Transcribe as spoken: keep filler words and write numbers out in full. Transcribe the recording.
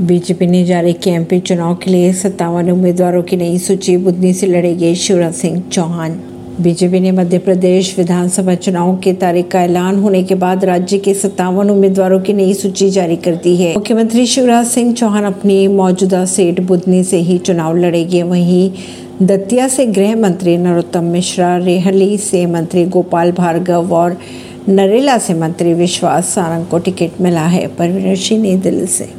BJP ने जारी किया एमपी चुनाव के लिए सत्तावन उम्मीदवारों की नई सूची। बुधनी से लड़ेंगे शिवराज सिंह चौहान। बीजेपी ने मध्य प्रदेश विधानसभा चुनाव की तारीख का ऐलान होने के बाद राज्य के सत्तावन उम्मीदवारों की नई सूची जारी कर दी है। मुख्यमंत्री शिवराज सिंह चौहान अपनी मौजूदा सीट बुधनी से ही चुनाव लड़ेंगे। वहीं दतिया से गृह मंत्री नरोत्तम मिश्रा, रेहली से मंत्री गोपाल भार्गव और नरेला से मंत्री विश्वास सारंग को टिकट मिला है। परवीन अर्शी, नई दिल्ली से।